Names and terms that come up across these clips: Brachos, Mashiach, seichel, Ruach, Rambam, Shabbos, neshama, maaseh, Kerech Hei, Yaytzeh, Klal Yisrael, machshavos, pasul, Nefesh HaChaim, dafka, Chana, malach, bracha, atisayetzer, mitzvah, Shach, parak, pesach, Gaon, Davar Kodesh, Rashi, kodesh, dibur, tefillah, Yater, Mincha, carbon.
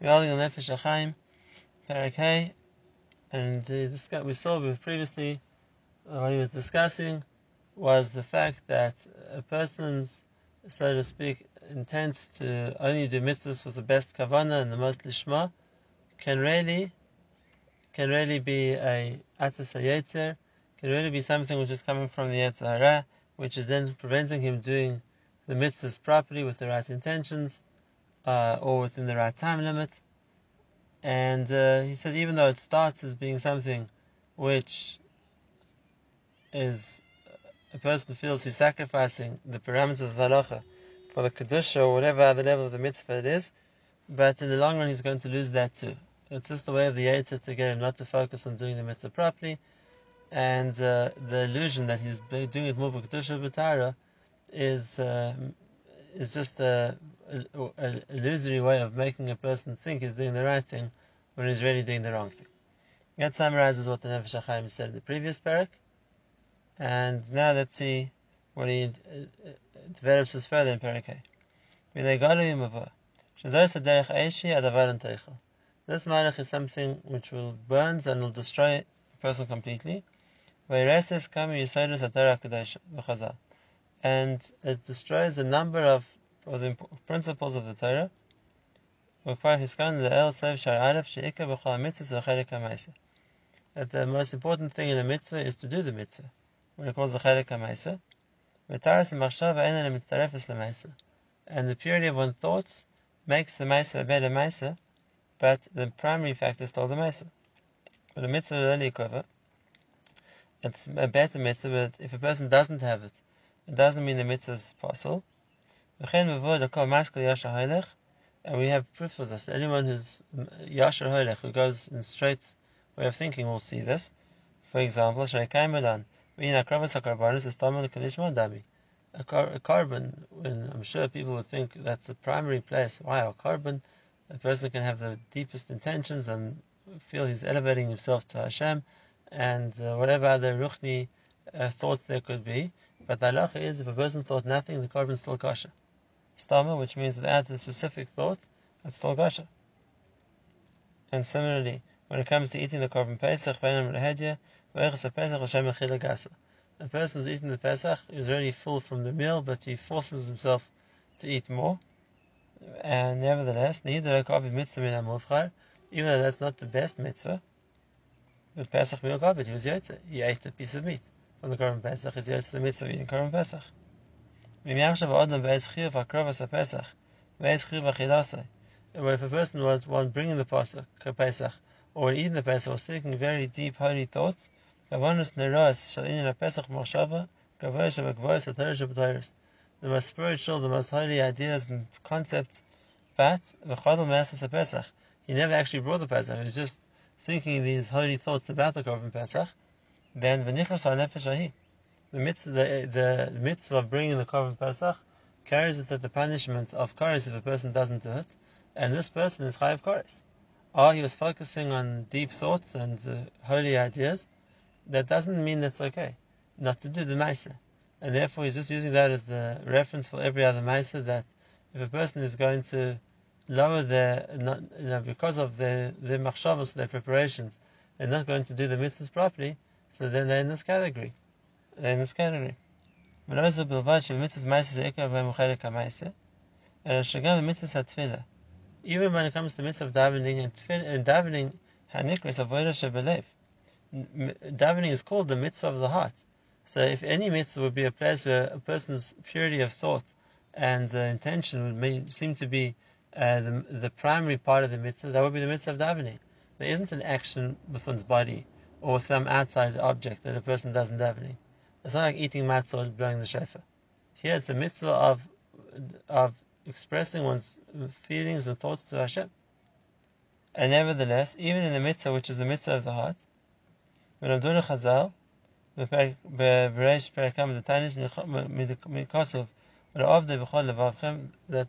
regarding the Nefesh HaChaim, Kerech Hei, and this guy we saw previously, what he was discussing was the fact that a person's, so to speak, intents to only do mitzvahs with the best kavanah and the most lishma can really be a atisayetzer, can really be something which is coming from the yetzara, which is then preventing him doing the mitzvahs properly with the right intentions or within the right time limit. And he said even though it starts as being something which is a person feels he's sacrificing the parameters of the halacha for the Kedusha or whatever other level of the mitzvah it is, but in the long run he's going to lose that too. It's just a way of the Yater to get him not to focus on doing the mitzvah properly, and the illusion that he's doing it more for Kedusha b'tara is just an illusory way of making a person think he's doing the right thing when he's really doing the wrong thing. That summarizes what the Nefesh HaChaim said in the previous parak. And now let's see what he develops this further in Parakeh. This malach is something which will burn and will destroy a person completely. And it destroys a number of the principles of the Torah. That the most important thing in a mitzvah is to do the mitzvah, when it calls the halach maaseh, and the purity of one's thoughts makes the maaseh a better maaseh, but the primary factor is still the maaseh. But a mitzvah only kovah, it's a better mitzvah, but if a person doesn't have it, it doesn't mean the mitzvah is pasul. And we have proof of this. Anyone who's yashar halech, who goes in straight way of thinking, will see this. For example, a carbon, when I'm sure people would think that's the primary place. Why a carbon? A person can have the deepest intentions and feel he's elevating himself to Hashem and whatever other ruchni thoughts there could be. But the halacha is if a person thought nothing, the carbon is still kosher. Stama, which means without the specific thought, it's still kosher. And similarly, when it comes to eating the Korban Pesach, a person who's eating the pesach is really full from the meal, but he forces himself to eat more. And nevertheless, even though that's not the best mitzvah, but pesach meal kabit, he was Yaytzeh. He ate a piece of meat from the Korban Pesach. It's Yaytzeh the mitzvah of eating Korban Pesach. And if a person was one bringing the pesach, or eating the pesach, or thinking very deep, holy thoughts, the most spiritual, the most holy ideas and concepts, but he never actually brought the pesach, he was just thinking these holy thoughts about the Korban Pesach, then the mitzvah of bringing the Korban Pesach carries with it the punishment of kodesh if a person doesn't do it, and this person is chayav kodesh. He was focusing on deep thoughts and holy ideas. That doesn't mean that's okay not to do the maaseh, and therefore he's just using that as the reference for every other maaseh. That if a person is going to lower their, because of their machshavos, their preparations, they're not going to do the mitzvahs properly. So then they're in this category. Even when it comes to the mitzvah of davening and davening, davening is called the mitzvah of the heart. So if any mitzvah would be a place where a person's purity of thought and intention would seem to be the primary part of the mitzvah, that would be the mitzvah of davening. There isn't an action with one's body or with some outside object that a person does in davening. It's not like eating matzah or blowing the shofar. Here it's a mitzvah of expressing one's feelings and thoughts to Hashem. And nevertheless, even in the mitzvah, which is the mitzvah of the heart, when I'm doing a chazal, that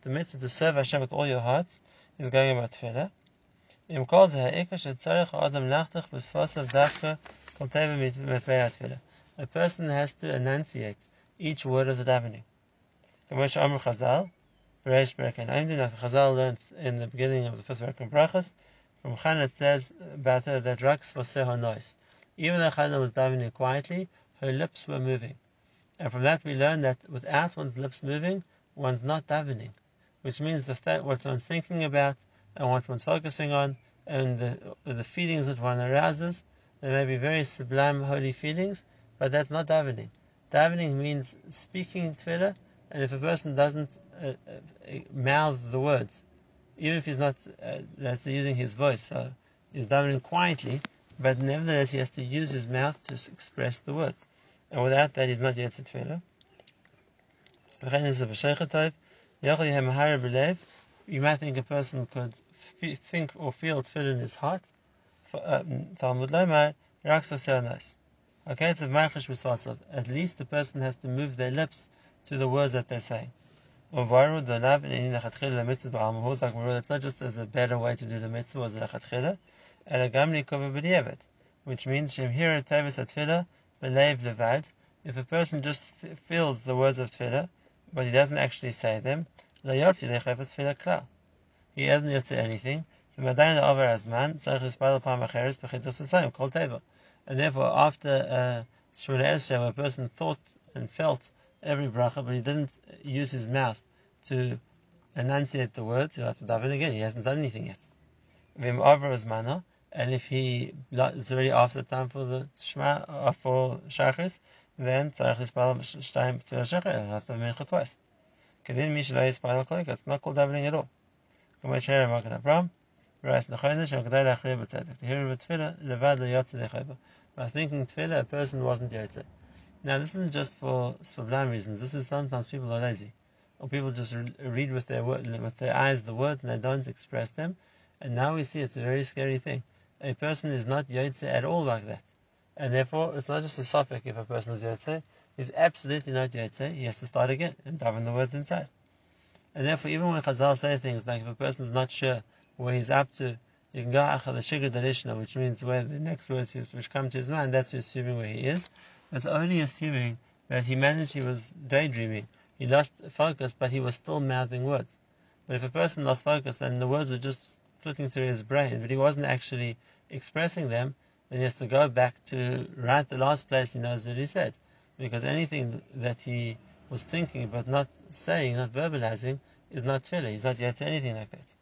the mitzvah to serve Hashem with all your hearts is going about tefillah. A person has to enunciate each word of the davening. Reish Berek Haim. Chazal learns in the beginning of the fifth Berek Brachos from Chana, it says about her that Raks Voseh her noise. Even though Chana was davening quietly, her lips were moving. And from that we learn that without one's lips moving, one's not davening, which means what one's thinking about and what one's focusing on and the feelings that one arouses, they may be very sublime, holy feelings, but that's not davening. Davening means speaking tefillah, and if a person doesn't mouth the words, even if he's not that's using his voice, so he's davening quietly, but nevertheless he has to use his mouth to express the words. And without that, he's not yet a tefillah. You might think a person could think or feel tefillah in his heart. Okay, it's a marchish misvasav. At least the person has to move their lips to the words that they're saying. It's not just as a better way to do the mitzvah as a chatchila, which means shem hira tevis at tefillah. If a person just feels the words of tefillah, but he doesn't actually say them, he hasn't yet said anything. And therefore, after Shemona Esrei, where a person thought and felt every bracha, but he didn't use his mouth to enunciate the words, he'll have to daven again. He hasn't done anything yet. And if he is already after the time for the Shema, for Shachris, then Tzarech Yispal Shtayim Tefillah Shachar, he'll have to mincha twice. Kedin mi shelo yispal kolik, it's not called davening at all. K'mod she'er market Avram, v'ra'as nechoyne she'magdai la'achriyah b'tzedek. The hero of tefillah, levad le'yatzeh le'chayba. By thinking tefillah, a person wasn't Yaytzeh. Now this isn't just for sublime reasons. This is sometimes people are lazy, or people just read with their eyes the words and they don't express them. And now we see it's a very scary thing. A person is not Yaytzeh at all like that. And therefore, it's not just a suffix if a person is Yaytzeh. He's absolutely not Yaytzeh. He has to start again and daven the words inside. And therefore, even when Chazal say things like if a person is not sure where he's up to, you can go achal the lishma, which means where the next words which come to his mind, that's assuming where he is. That's only assuming that he was daydreaming. He lost focus, but he was still mouthing words. But if a person lost focus and the words were just flitting through his brain, but he wasn't actually expressing them, then he has to go back to right the last place he knows what he said. Because anything that he was thinking but not saying, not verbalizing, is not tefillah. He's not yet anything like that.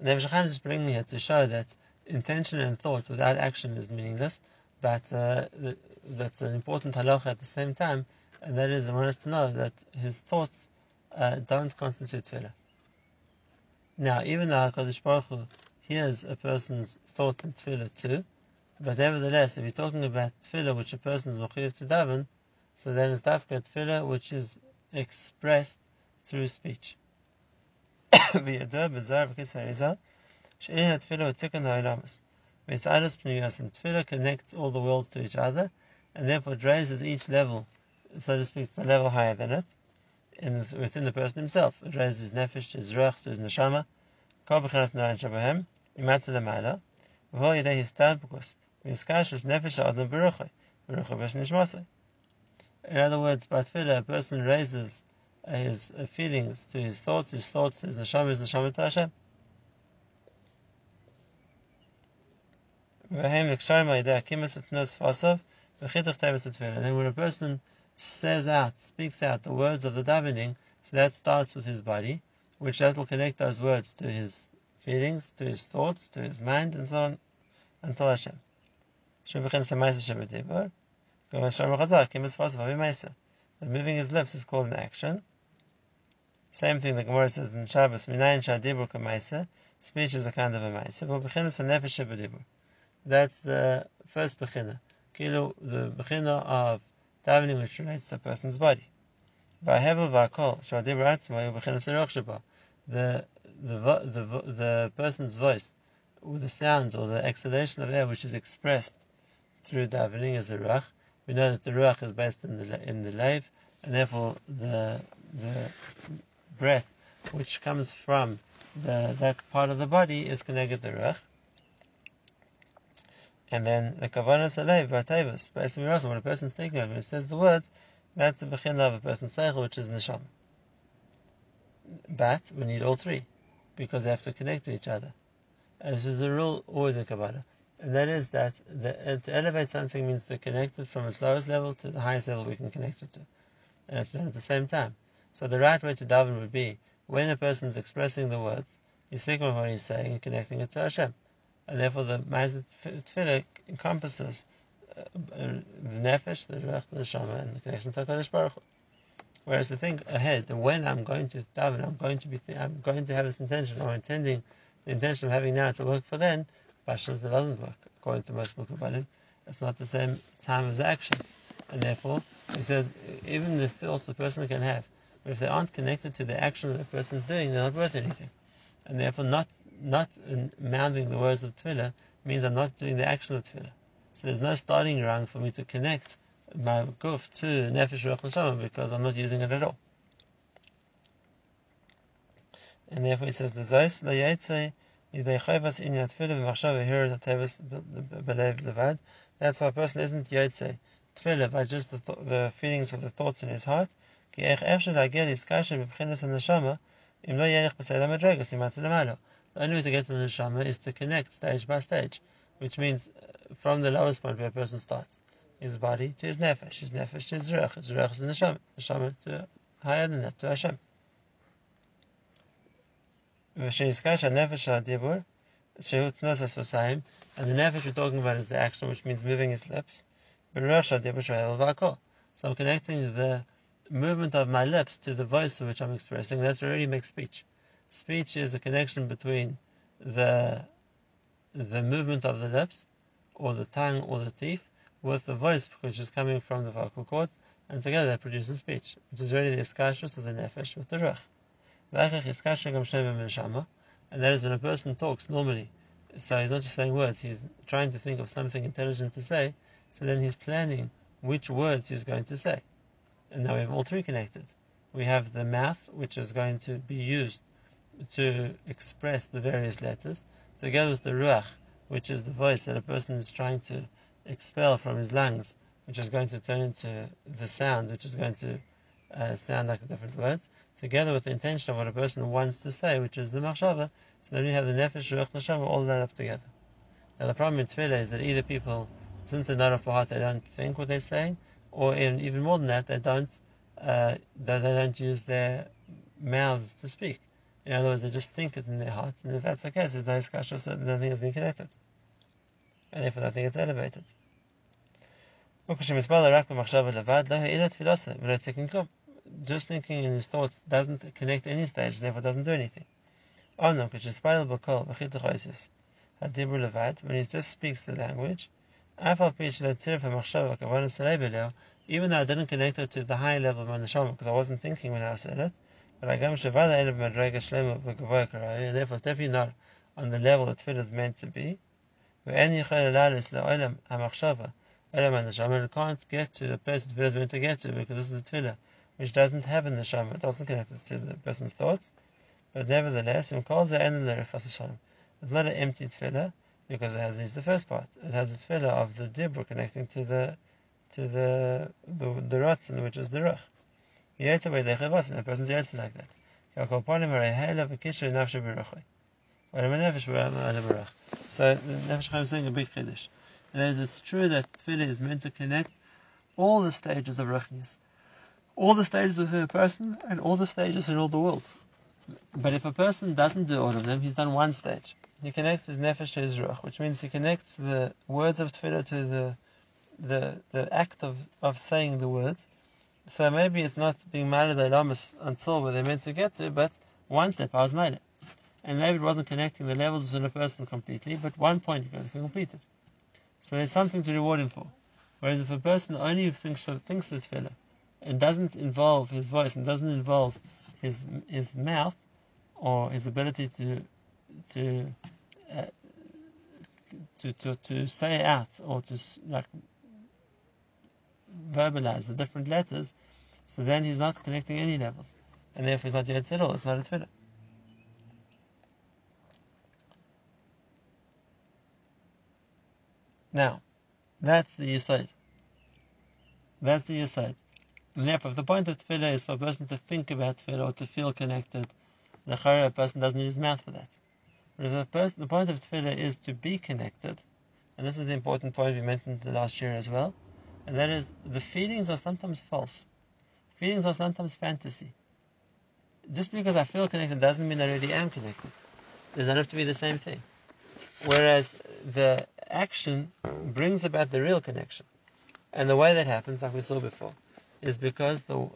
And Nefesh HaChaim is bringing here to show that intention and thought without action is meaningless, but that's an important halacha at the same time, and that is, I want us to know that his thoughts don't constitute tefillah. Now, even though HaKadosh Baruch Hu hears a person's thoughts and tefillah too, but nevertheless, if you're talking about tefillah which a person is mechuyev to daven, so then it's dafka tefillah which is expressed through speech. Tefillah connects all the worlds to each other, and therefore raises each level, so to speak, to a level higher than it. Within the person himself, it raises his nefesh, his ruach, his neshama. In other words, by tefillah, a person raises his feelings to his thoughts, his neshama to Hashem. And then when a person speaks out the words of the davening, so that starts with his body, which that will connect those words to his feelings, to his thoughts, to his mind, and so on, until Hashem. The moving his lips is called an action. Same thing the Gemara says in Shabbos, speech is a kind of a maaseh. That's the first bechina, the bechina of davening which relates to a person's body. The person's voice, with the sounds or the exhalation of air which is expressed through davening is the ruach. We know that the ruach is based in the lave, and therefore the breath which comes from that part of the body is connected to the ruach. And then the kavanah saleh by tevus, basically when a person's thinking of it, when it says the words, that's the beginning of a person's seichel, which is neshama. But we need all three, because they have to connect to each other. And this is the rule always in Kabbalah. And that is that to elevate something means to connect it from its lowest level to the highest level we can connect it to. And it's done at the same time. So the right way to daven would be, when a person is expressing the words, he's thinking of what he's saying and connecting it to Hashem. And therefore the maaseh tefillah encompasses the nefesh, the ruach, the neshama, and the connection to HaKadosh Baruch Hu. Whereas the thing ahead, and when I'm going to daven, I'm going to have this intention, or intending the intention I'm having now to work for then, pashas, that doesn't work. According to most book of Balim, it's not the same time as the action. And therefore, he says, even the thoughts a person can have, but if they aren't connected to the action that the person is doing, they're not worth anything. And therefore, not mouthing the words of tefillah means I'm not doing the action of tefillah. So there's no starting rung for me to connect my guf to nefesh ruach neshama, because I'm not using it at all. And therefore, it says the Zohar, the Yaytzeh, they chayv us in yatfilah v'machshava here at tevus belev levad. That's why a person isn't Yaytzeh tefillah by just the feelings of the thoughts in his heart. Ki eich efshel hagel iskashem b'bchinas neshama im lo yelech b'seida madregas imatz lemalo. The only way to get to the neshama is to connect stage by stage, which means from the lowest point where a person starts, his body to his nefesh to his ruach is the neshama to higher than that, to Hashem. And the nefesh we're talking about is the action, which means moving his lips. So I'm connecting the movement of my lips to the voice which I'm expressing. That already makes speech. Speech is a connection between the movement of the lips, or the tongue, or the teeth, with the voice, which is coming from the vocal cords, and together they produce a speech, which is really the iskashus of the nefesh with the ruach. And that is when a person talks normally, so he's not just saying words, he's trying to think of something intelligent to say, so then he's planning which words he's going to say. And now we have all three connected. We have the mouth, which is going to be used to express the various letters, together with the ruach, which is the voice that a person is trying to expel from his lungs, which is going to turn into the sound, which is going to sound like different words, together with the intention of what a person wants to say, which is the machshavah. So then we have the nefesh, ruach, neshama all lined up together. Now the problem in tefillah is that either people, since they're not off the heart, they don't think what they're saying, or even more than that, they don't use their mouths to speak. In other words, they just think it in their hearts, and if that's the case, there's no discussion, so nothing has been connected, and therefore nothing is elevated. Just thinking in his thoughts doesn't connect any stage, therefore doesn't do anything. When he just speaks the language, even though I didn't connect it to the high level of my neshama, because I wasn't thinking when I said it, but I gam shevala elav madrega shlema v'gavoy karai, and therefore it's definitely not on the level that tefillah is meant to be. It can't get to the place that tefillah is meant to get to, because this is a tefillah which doesn't have in the neshama, it doesn't connect it to the person's thoughts. But nevertheless, it's not an empty tefillah, because it has at least the first part. It has a tefillah of the dibur connecting to the ratzon, which is the ruch. And a person's Yater like that. So Nefesh HaChaim is saying a big Kedusha. And that is, it's true that tefillah is meant to connect all the stages of ruchnius, all the stages of a person, and all the stages in all the worlds. But if a person doesn't do all of them, he's done one stage. He connects his nefesh to his ruach, which means he connects the words of tefillah to the act of saying the words. So maybe it's not being ma'aleh the elamis until where they're meant to get to, but one step I was ma'aleh. And maybe it wasn't connecting the levels within a person completely, but one point you can complete it. So there's something to reward him for. Whereas if a person only thinks the tefillah, and doesn't involve his voice, and doesn't involve his mouth, or his ability to say out, or to like verbalize the different letters, so then he's not connecting any levels, and therefore he's not yet at all. It's not a tefillah. Now, that's the yesod. And therefore, if the point of tefillah is for a person to think about tefillah or to feel connected, a person doesn't need his mouth for that. But if the point of tefillah is to be connected, and this is the important point we mentioned last year as well, and that is the feelings are sometimes false. Feelings are sometimes fantasy. Just because I feel connected doesn't mean I really am connected. They don't have to be the same thing. Whereas the action brings about the real connection. And the way that happens, like we saw before, is because the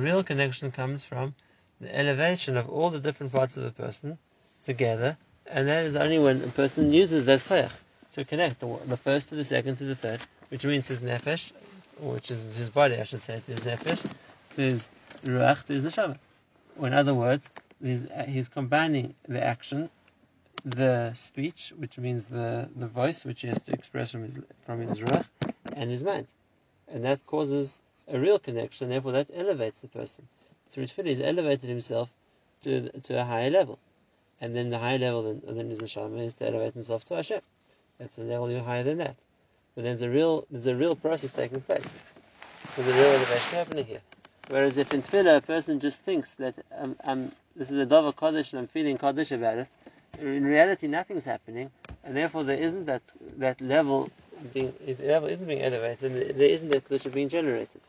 real connection comes from the elevation of all the different parts of a person together, and that is only when a person uses that kodesh to connect the first to the second to the third, which means his nefesh, or which is his body, I should say, to his nefesh, to his ruach, to his neshama. Or in other words, he's combining the action, the speech, which means the voice, which he has to express from his ruach, and his mind. And that causes a real connection, therefore that elevates the person. Through tefillah, he's elevated himself to a higher level. And then the higher level than his neshama is to elevate himself to Hashem. That's a level even higher than that. But there's a real process taking place. There's a real elevation happening here. Whereas if in tefillah a person just thinks that this is a davar kodesh and I'm feeling kodesh about it, in reality nothing's happening, and therefore there isn't that level being, his level isn't being elevated, and there isn't that kedusha being generated.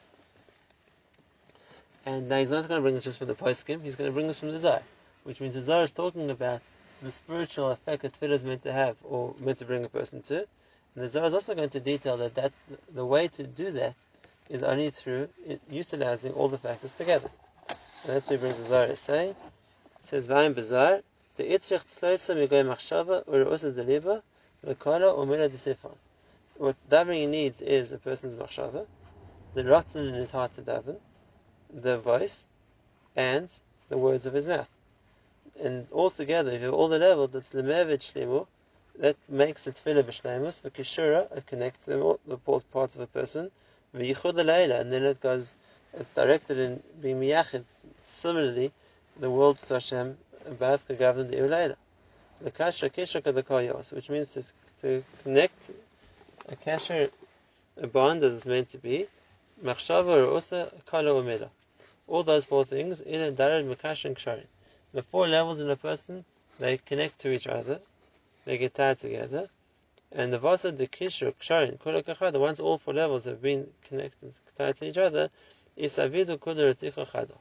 And now he's not going to bring us just from the poskim, he's going to bring us from the Zohar, which means the Zohar is talking about the spiritual effect that tefillah is meant to have or meant to bring a person to, and the Zohar is also going to detail that that's the way to do that is only through utilizing all the factors together. And that's what he brings the Zohar to say. It says, Vayim Bazar, the Itzrich Tzloisa Migoy Machshava, Uru'usa Deliba, Mekala, Umila Disifan. What davening needs is a person's machshava, the rotzen in his heart to daven, the voice, and the words of his mouth. And all together, if you have all the level, that's Lemevit Shlimu, that makes the Tefillah B'Shleimus, the Kishura, it connects the parts of a person, and then it's directed in being miyachid, similarly, the world to Hashem above the government the kasher, which means to connect a kasher, a bond as it's meant to be, machshava also kala umeda. All those four things, ila darad makash and ksharin. The four levels in a person, they connect to each other, they get tied together. And the Vasa, the Kishruk, Sharin, Kulakacha, the ones all four levels have been connected, tied to each other, Isavidu Kuduratiko Khado.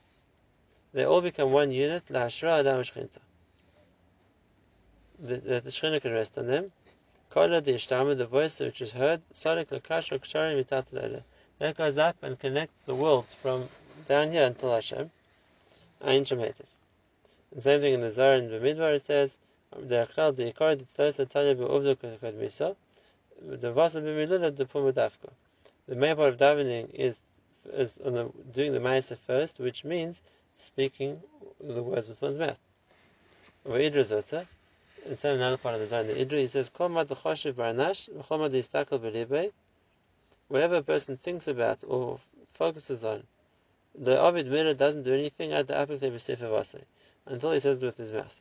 They all become one unit, La Ashra Adam Shkhinta. The Shkhinah can rest on them. Kala the Ishtama, the voice which is heard, Sarik Lakashruk Sharin Mitatalala. That goes up and connects the worlds from down here until Hashem. Ain Shamativ. The same thing in the Zohar in the Midbar, it says, the main part of davening is on doing the maaseh first, which means speaking the words with one's mouth. And so another part of the Zohar, the idra, he says, whatever a person thinks about or focuses on, the ovid mirah doesn't do anything until he says it with his mouth.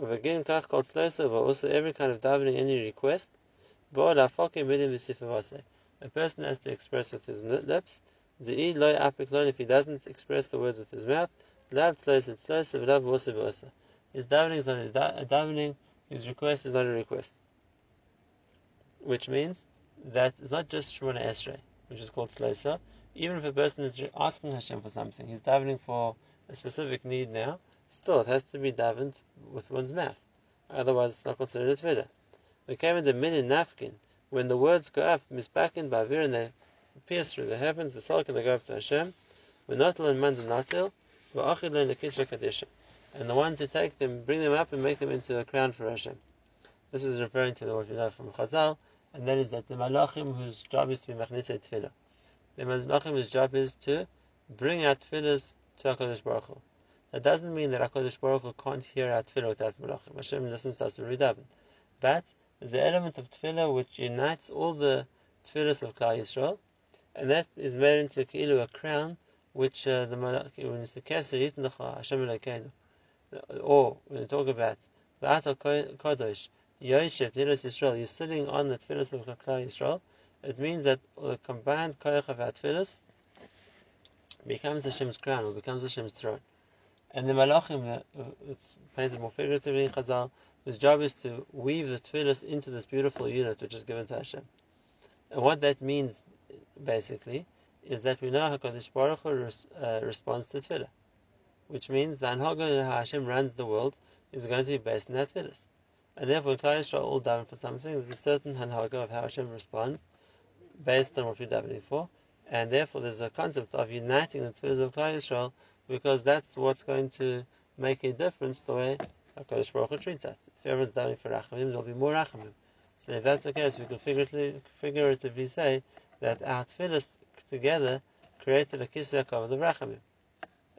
Again, also every kind of davening, any request, a person has to express with his lips. If he doesn't express the words with his mouth, his davening is not a davening, his request is not a request. Which means that it's not just Shemona Esrei, which is called Slosa. Even if a person is asking Hashem for something, he's davening for a specific need now, still, it has to be davened with one's mouth. Otherwise, it's not considered a tefillah. We came in the minyan nafkin. When the words go up, mispakin, ba'avir, and they pierce through the heavens, the salk, and they go up to Hashem. V'natel and mandanatil, v'achid lein lekisra Kedusha. And the ones who take them, bring them up and make them into a crown for Hashem. This is referring to what we know from Chazal, and that is that the malachim whose job is to be machnisa tefillah. The malachim whose job is to bring out tefillahs to HaKadosh Baruch Hu. That doesn't mean that HaKadosh Baruch Hu can't hear our tefillah without malachim. Hashem listens to us when we daven. But there's the element of tefillah which unites all the tefillahs of Klal Yisrael, and that is made into a crown, which the malachim, when it's the keser yitnecha Hashem Elokeinu, or when we talk about ba'ata kodesh Yaytzeh tefillas Yisrael, you're sitting on the tefillahs of Klal Yisrael, it means that the combined koyach of our tefillahs becomes Hashem's crown, or becomes Hashem's throne. And the malachim, it's painted more figuratively in Chazal, whose job is to weave the tefillahs into this beautiful unit which is given to Hashem. And what that means, basically, is that we know HaKadosh Baruch Hu responds to tefillah, which means the anhaga how Hashem runs the world is going to be based on that tefillahs. And therefore, Klal Yisrael all daven for something. There's a certain hanhaga of how Hashem responds based on what we're davening for. And therefore, there's a concept of uniting the tefillahs of Klal Yisrael, because that's what's going to make a difference the way HaKadosh Baruch Hu treats us. If everyone's davening for rachamim, there'll be more rachamim. So if that's the case, we can figuratively say that our tefillahs together created a kisei HaKavod of rachamim.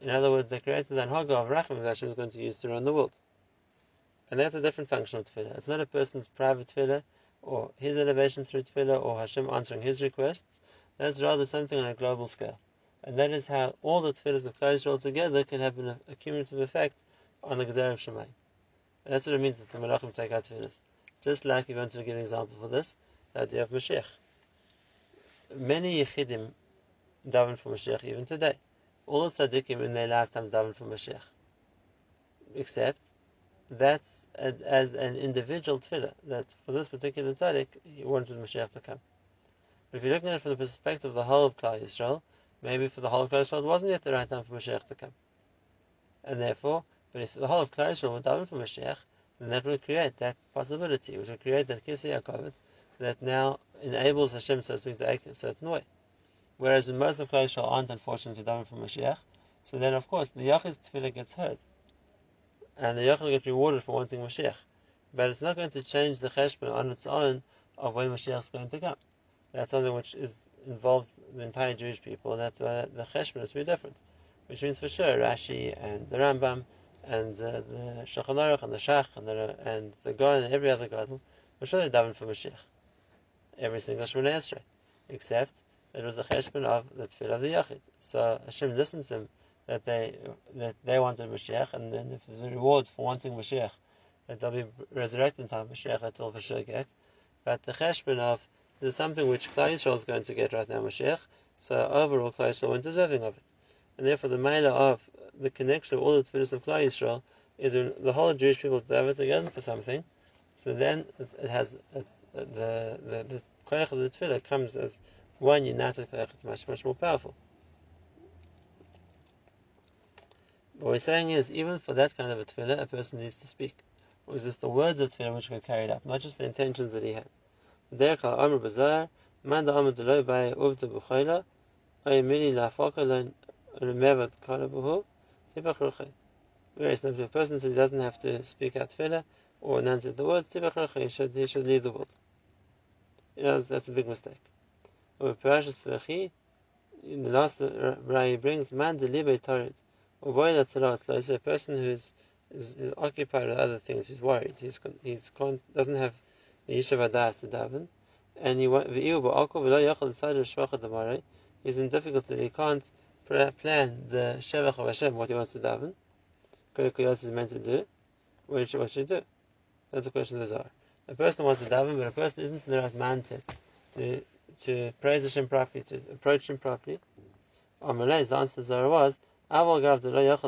In other words, they created the hanhaga of rachamim that Hashem is going to use to run the world. And that's a different function of tefillah. It's not a person's private tefillah, or his elevation through tefillah, or Hashem answering his requests. That's rather something on a global scale. And that is how all the tefillahs of Klal Yisrael together can have an cumulative effect on the Gezeirah of Shemai. And that's what it means that the Malachim take out tefillahs. Just like you're going to give an example for this, the idea of Mashiach. Many Yechidim daven for Mashiach even today. All the Tzaddikim in their lifetimes daven for Mashiach. Except that's as an individual tefillah, that for this particular tzaddik, he wanted Mashiach to come. But if you're looking at it from the perspective of the whole of Klal Yisrael, maybe for the whole of Klal Yisrael, it wasn't yet the right time for Mashiach to come. And therefore, but if the whole of Klal Yisrael were davening for Mashiach, then that will create that possibility, which will create that kisei HaKavod, that now enables Hashem, so to speak, to act in a certain way. Whereas when most of Klal Yisrael aren't, unfortunately, davening for Mashiach, so then, of course, the Yachid's tefillah gets heard. And the Yater will get rewarded for wanting Mashiach. But it's not going to change the cheshbon on its own of when Mashiach is going to come. That's something which involves the entire Jewish people, and that's why the cheshbon is very different. Which means for sure Rashi and the Rambam and the Shulchan Aruch and the Shach and the Gaon and every other Gadol were sure they daven for Mashiach. Every single Shemoneh Esrei. Except it was the cheshbon of the tefillah of the Yachid. So Hashem listens to him, that they wanted Mashiach, and then if there's a reward for wanting Mashiach, that they'll be resurrected in time, Mashiach that they'll for sure get. But the cheshbon of there's something which Klal Yisrael is going to get right now, Mashiach, so overall Klal Yisrael weren't deserving of it. And therefore the meila of the connection of all the tefillahs of Klal Yisrael is when the whole Jewish people daven together for something, so then the koyach of the tefillah comes as one united koyach. It's much, much more powerful. What we're saying is, even for that kind of a tefillah, a person needs to speak. Or is this the words of tefillah which were carried up, not just the intentions that he had. Whereas if a person says he doesn't have to speak out tefillah, or none said the words, he should leave the world. You know, that's a big mistake. Or in the last Rai he brings, a person who is occupied with other things, he's worried, doesn't have the yeshiva da'as to daven, and he's in difficulty, he can't plan the shevach of Hashem, what he wants to daven, what he's meant to do, what should he do? That's the question of the Zohar. A person wants to daven, but a person isn't in the right mindset to praise Hashem properly, to approach Him properly. The answer to Zohar was, even if a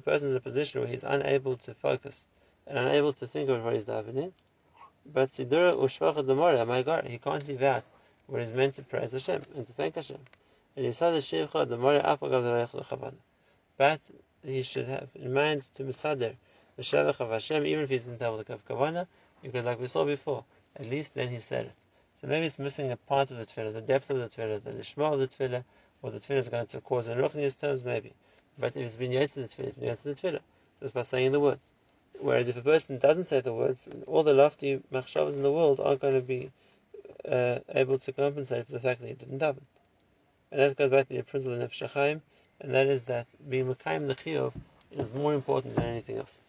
person is in a position where he's unable to focus and unable to think of what he's davening, but he can't leave out what is meant to praise Hashem and to thank Hashem. But he should have in mind to misader the shavach of Hashem, even if he doesn't have the kavanah, because like we saw before, at least then he said it. So maybe it's missing a part of the tefillah, the depth of the tefillah, the lishma of the tefillah, or the tefillah is going to cause in ruchnius terms, maybe. But if it's been Yaytzeh the tefillah, it's been Yaytzeh the tefillah, just by saying the words. Whereas if a person doesn't say the words, all the lofty machshavos in the world aren't going to be able to compensate for the fact that he didn't daven. And that goes back to the principle of Nefesh HaChaim, and that is that being mekayem the chiyuv is more important than anything else.